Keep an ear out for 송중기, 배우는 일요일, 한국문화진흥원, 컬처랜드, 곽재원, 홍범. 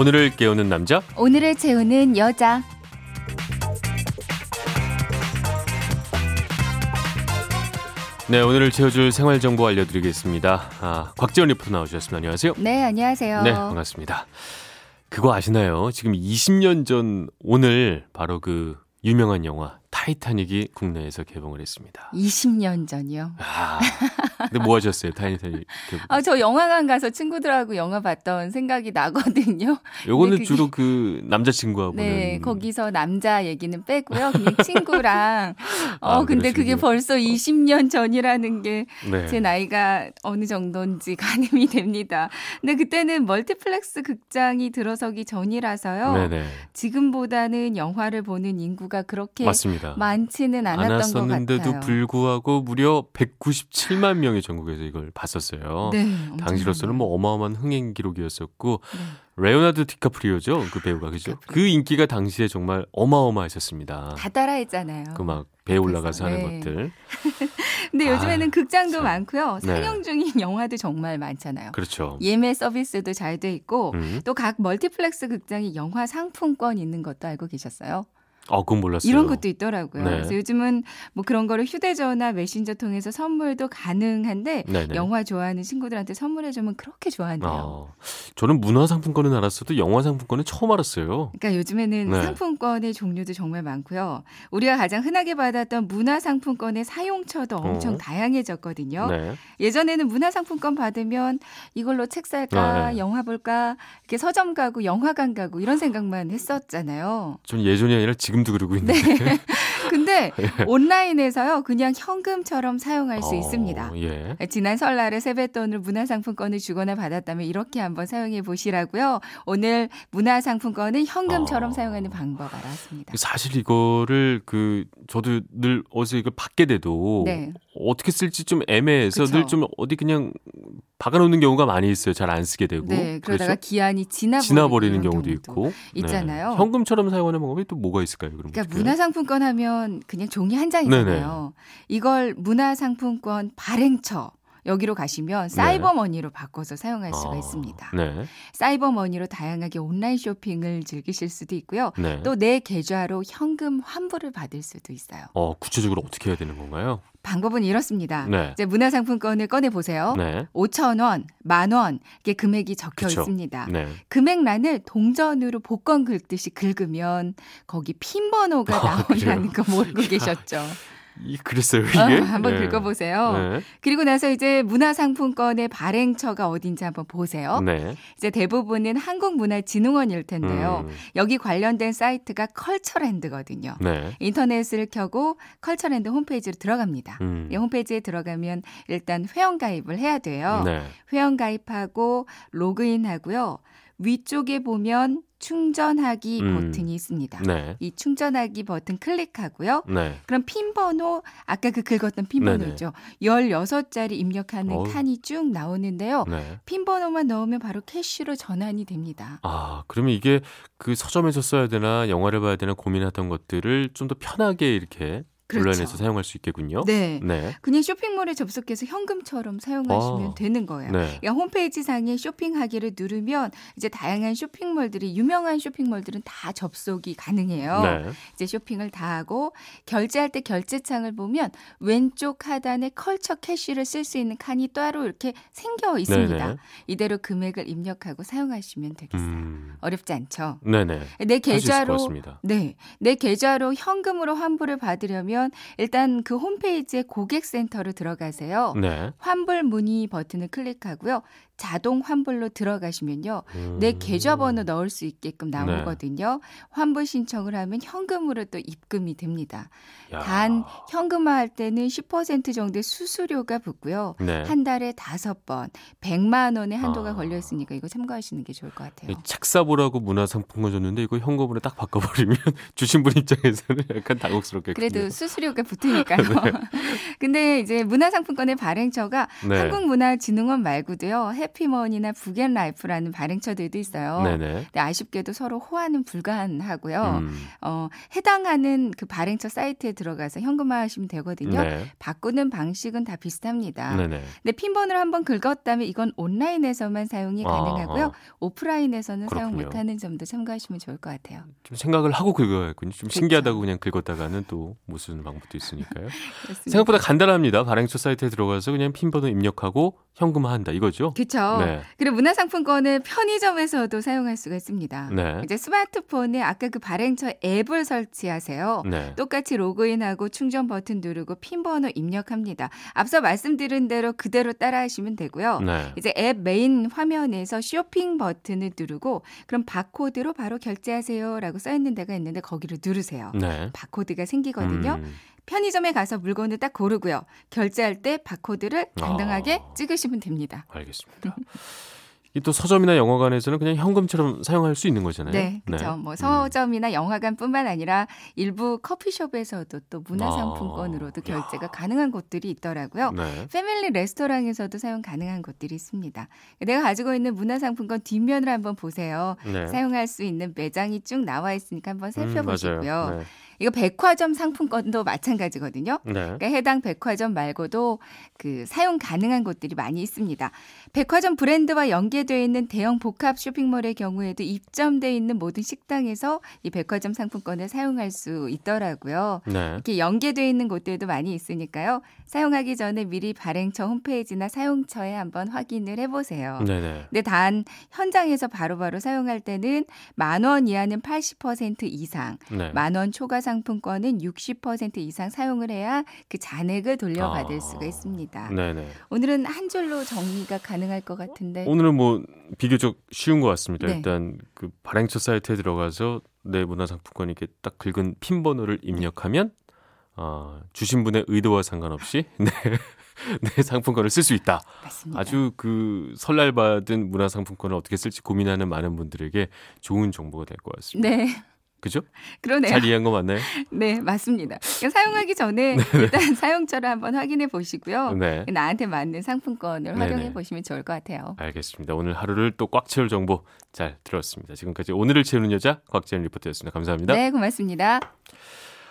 오늘을 깨우는 남자, 오늘을 채우는 여자. 네, 오늘을 채워줄 생활정보 알려드리겠습니다. 곽재원 리포터 나오셨습니다. 안녕하세요. 네, 안녕하세요. 네, 반갑습니다. 그거 아시나요? 지금 20년 전 오늘 바로 그 유명한 영화 타이타닉이 국내에서 개봉을 했습니다. 20년 전이요? 근데 뭐 하셨어요? 타이타닉 개봉. 저 영화관 가서 친구들하고 영화 봤던 생각이 나거든요. 요거는 그게... 주로 그 남자친구하고는. 네, 거기서 남자 얘기는 빼고요. 그냥 친구랑. 근데 그게 벌써 20년 전이라는 게 제 나이가 어느 정도인지 가늠이 됩니다. 근데 그때는 멀티플렉스 극장이 들어서기 전이라서요. 네네. 지금보다는 영화를 보는 인구가 그렇게 맞습니다. 많지는 않았던 것 같아요. 않았었는데도 불구하고 무려 197만 명이 전국에서 이걸 봤었어요. 네, 당시로서는 뭐 어마어마한 흥행 기록이었었고 레오나르도 디카프리오죠. 그 배우가 그죠? 그 인기가 당시에 정말 어마어마했었습니다. 다 따라했잖아요. 그 막 배에 올라가서 하는 것들. 근데 요즘에는 극장도 많고요. 상영 중인 영화도 정말 많잖아요. 그렇죠. 예매 서비스도 잘 돼 있고 또 각 멀티플렉스 극장이 영화 상품권 있는 것도 알고 계셨어요? 그건 몰랐어요. 이런 것도 있더라고요. 네. 그래서 요즘은 뭐 그런 거를 휴대전화, 메신저 통해서 선물도 가능한데 네네. 영화 좋아하는 친구들한테 선물해주면 그렇게 좋아하네요. 저는 문화상품권은 알았어도 영화상품권은 처음 알았어요. 그러니까 요즘에는 상품권의 종류도 정말 많고요. 우리가 가장 흔하게 받았던 문화상품권의 사용처도 엄청 다양해졌거든요. 네. 예전에는 문화상품권 받으면 이걸로 책 살까, 영화 볼까, 이렇게 서점 가고 영화관 가고 이런 생각만 했었잖아요. 전 예전이 아니라 지금 도 그러고 있는데. 네. 근데 온라인에서요 그냥 현금처럼 사용할 수 있습니다. 예. 지난 설날에 세뱃돈으로 문화상품권을 주거나 받았다면 이렇게 한번 사용해 보시라고요. 오늘 문화상품권은 현금처럼 사용하는 방법 알았습니다. 사실 이거를 저도 늘 어디서 이걸 받게 돼도 어떻게 쓸지 좀 애매해서 늘 좀 어디 그냥 박아놓는 경우가 많이 있어요. 잘 안 쓰게 되고. 네, 그러다가 그렇죠? 기한이 지나버리는 경우도 있고. 있잖아요. 네. 현금처럼 사용하는 방법이 또 뭐가 있을까요? 그럼 그러니까 문화상품권 하면 그냥 종이 한 장이잖아요. 네네. 이걸 문화상품권 발행처. 여기로 가시면 사이버머니로 바꿔서 사용할 수가 있습니다. 네. 사이버머니로 다양하게 온라인 쇼핑을 즐기실 수도 있고요. 네. 또 내 계좌로 현금 환불을 받을 수도 있어요. 구체적으로 어떻게 해야 되는 건가요? 방법은 이렇습니다. 네. 이제 문화상품권을 꺼내보세요. 네. 5,000원, 10,000원 이렇게 금액이 적혀 있습니다. 네. 금액란을 동전으로 복권 긁듯이 긁으면 거기 핀 번호가 나온다는 거 모르고 계셨죠? 그랬어요, 이게? 한번 긁어보세요. 네. 그리고 나서 이제 문화상품권의 발행처가 어딘지 한번 보세요. 네. 이제 대부분은 한국문화진흥원일 텐데요. 여기 관련된 사이트가 컬처랜드거든요. 네. 인터넷을 켜고 컬처랜드 홈페이지로 들어갑니다. 이 홈페이지에 들어가면 일단 회원가입을 해야 돼요. 네. 회원가입하고 로그인하고요. 위쪽에 보면 충전하기 버튼이 있습니다. 네. 이 충전하기 버튼 클릭하고요. 네. 그럼 핀번호, 아까 그 긁었던 핀번호 있죠. 16자리 입력하는 칸이 쭉 나오는데요. 네. 핀번호만 넣으면 바로 캐시로 전환이 됩니다. 그러면 이게 그 서점에서 써야 되나 영화를 봐야 되나 고민하던 것들을 좀 더 편하게 이렇게 온라인에서 사용할 수 있겠군요. 네. 그냥 쇼핑몰에 접속해서 현금처럼 사용하시면 되는 거예요. 네. 그러니까 홈페이지 상에 쇼핑하기를 누르면 이제 다양한 쇼핑몰들이 유명한 쇼핑몰들은 다 접속이 가능해요. 네. 이제 쇼핑을 다 하고 결제할 때 결제창을 보면 왼쪽 하단에 컬처 캐시를 쓸 수 있는 칸이 따로 이렇게 생겨 있습니다. 네네. 이대로 금액을 입력하고 사용하시면 되겠어요. 어렵지 않죠? 네네. 내 계좌로 내 계좌로 현금으로 환불을 받으려면 일단 그 홈페이지에 고객센터로 들어가세요. 네. 환불 문의 버튼을 클릭하고요. 자동 환불로 들어가시면요. 내 계좌번호 넣을 수 있게끔 나오거든요. 환불 신청을 하면 현금으로 또 입금이 됩니다. 단 현금화할 때는 10% 정도의 수수료가 붙고요. 한 달에 5번 100만 원의 한도가 걸려 있으니까 이거 참고하시는 게 좋을 것 같아요. 책 사보라고 문화상품권 줬는데 이거 현금으로 딱 바꿔버리면 주신 분 입장에서는 약간 당혹스럽겠군요. 그래도 수수료가 붙으니까요. 근데 이제 문화상품권의 발행처가 한국문화진흥원 말고도요. 해피먼이나 북앤라이프라는 발행처들도 있어요. 네네. 근데 아쉽게도 서로 호환은 불가하고요. 해당하는 그 발행처 사이트에 들어가서 현금화하시면 되거든요. 네. 바꾸는 방식은 다 비슷합니다. 네네. 근데 핀번을 한번 긁었다면 이건 온라인에서만 사용이 가능하고요. 오프라인에서는 그렇군요. 사용 못하는 점도 참고하시면 좋을 것 같아요. 좀 생각을 하고 긁어야겠군요. 좀 신기하다고 그냥 긁었다가는 또 못 쓰는 방법도 있으니까요. 생각보다 간단합니다. 발행처 사이트에 들어가서 그냥 핀번을 입력하고 현금화한다 이거죠? 그렇죠. 네. 그리고 문화상품권을 편의점에서도 사용할 수가 있습니다. 네. 이제 스마트폰에 아까 그 발행처 앱을 설치하세요. 네. 똑같이 로그인하고 충전 버튼 누르고 핀번호 입력합니다. 앞서 말씀드린 대로 그대로 따라하시면 되고요. 네. 이제 앱 메인 화면에서 쇼핑 버튼을 누르고 그럼 바코드로 바로 결제하세요라고 써있는 데가 있는데 거기를 누르세요. 네. 바코드가 생기거든요. 편의점에 가서 물건을 딱 고르고요. 결제할 때 바코드를 당당하게 찍으시면 됩니다. 알겠습니다. 또 서점이나 영화관에서는 그냥 현금처럼 사용할 수 있는 거잖아요. 네, 그렇죠. 네. 뭐 서점이나 영화관뿐만 아니라 일부 커피숍에서도 또 문화상품권으로도 결제가 가능한 곳들이 있더라고요. 네. 패밀리 레스토랑에서도 사용 가능한 곳들이 있습니다. 내가 가지고 있는 문화상품권 뒷면을 한번 보세요. 네. 사용할 수 있는 매장이 쭉 나와 있으니까 한번 살펴보시고요. 네. 이거 백화점 상품권도 마찬가지거든요. 네. 그러니까 해당 백화점 말고도 그 사용 가능한 곳들이 많이 있습니다. 백화점 브랜드와 연계되어 있는 대형 복합 쇼핑몰의 경우에도 입점되어 있는 모든 식당에서 이 백화점 상품권을 사용할 수 있더라고요. 네. 이렇게 연계되어 있는 곳들도 많이 있으니까요. 사용하기 전에 미리 발행처 홈페이지나 사용처에 한번 확인을 해보세요. 네네. 근데 단 현장에서 바로바로 사용할 때는 10,000원 이하는 80% 이상, 네. 10,000원 초과 상품권은 60% 이상 사용을 해야 그 잔액을 돌려받을 수가 있습니다. 네네. 오늘은 한 줄로 정리가 가능할 것 같은데 오늘은 뭐 비교적 쉬운 것 같습니다. 네. 일단 그 발행처 사이트에 들어가서 내 문화상품권 이렇게 딱 긁은 핀 번호를 입력하면 주신 분의 의도와 상관없이 내 상품권을 쓸 수 있다. 맞습니다. 아주 그 설날 받은 문화상품권을 어떻게 쓸지 고민하는 많은 분들에게 좋은 정보가 될 것 같습니다. 네. 그죠? 그러네요. 잘 이해한 거 맞나요? 네, 맞습니다. 그러니까 사용하기 전에 일단 사용처를 한번 확인해 보시고요. 네. 나한테 맞는 상품권을 활용해 보시면 좋을 것 같아요. 알겠습니다. 오늘 하루를 또 꽉 채울 정보 잘 들었습니다. 지금까지 오늘을 채우는 여자 곽재원 리포터였습니다. 감사합니다. 네, 고맙습니다.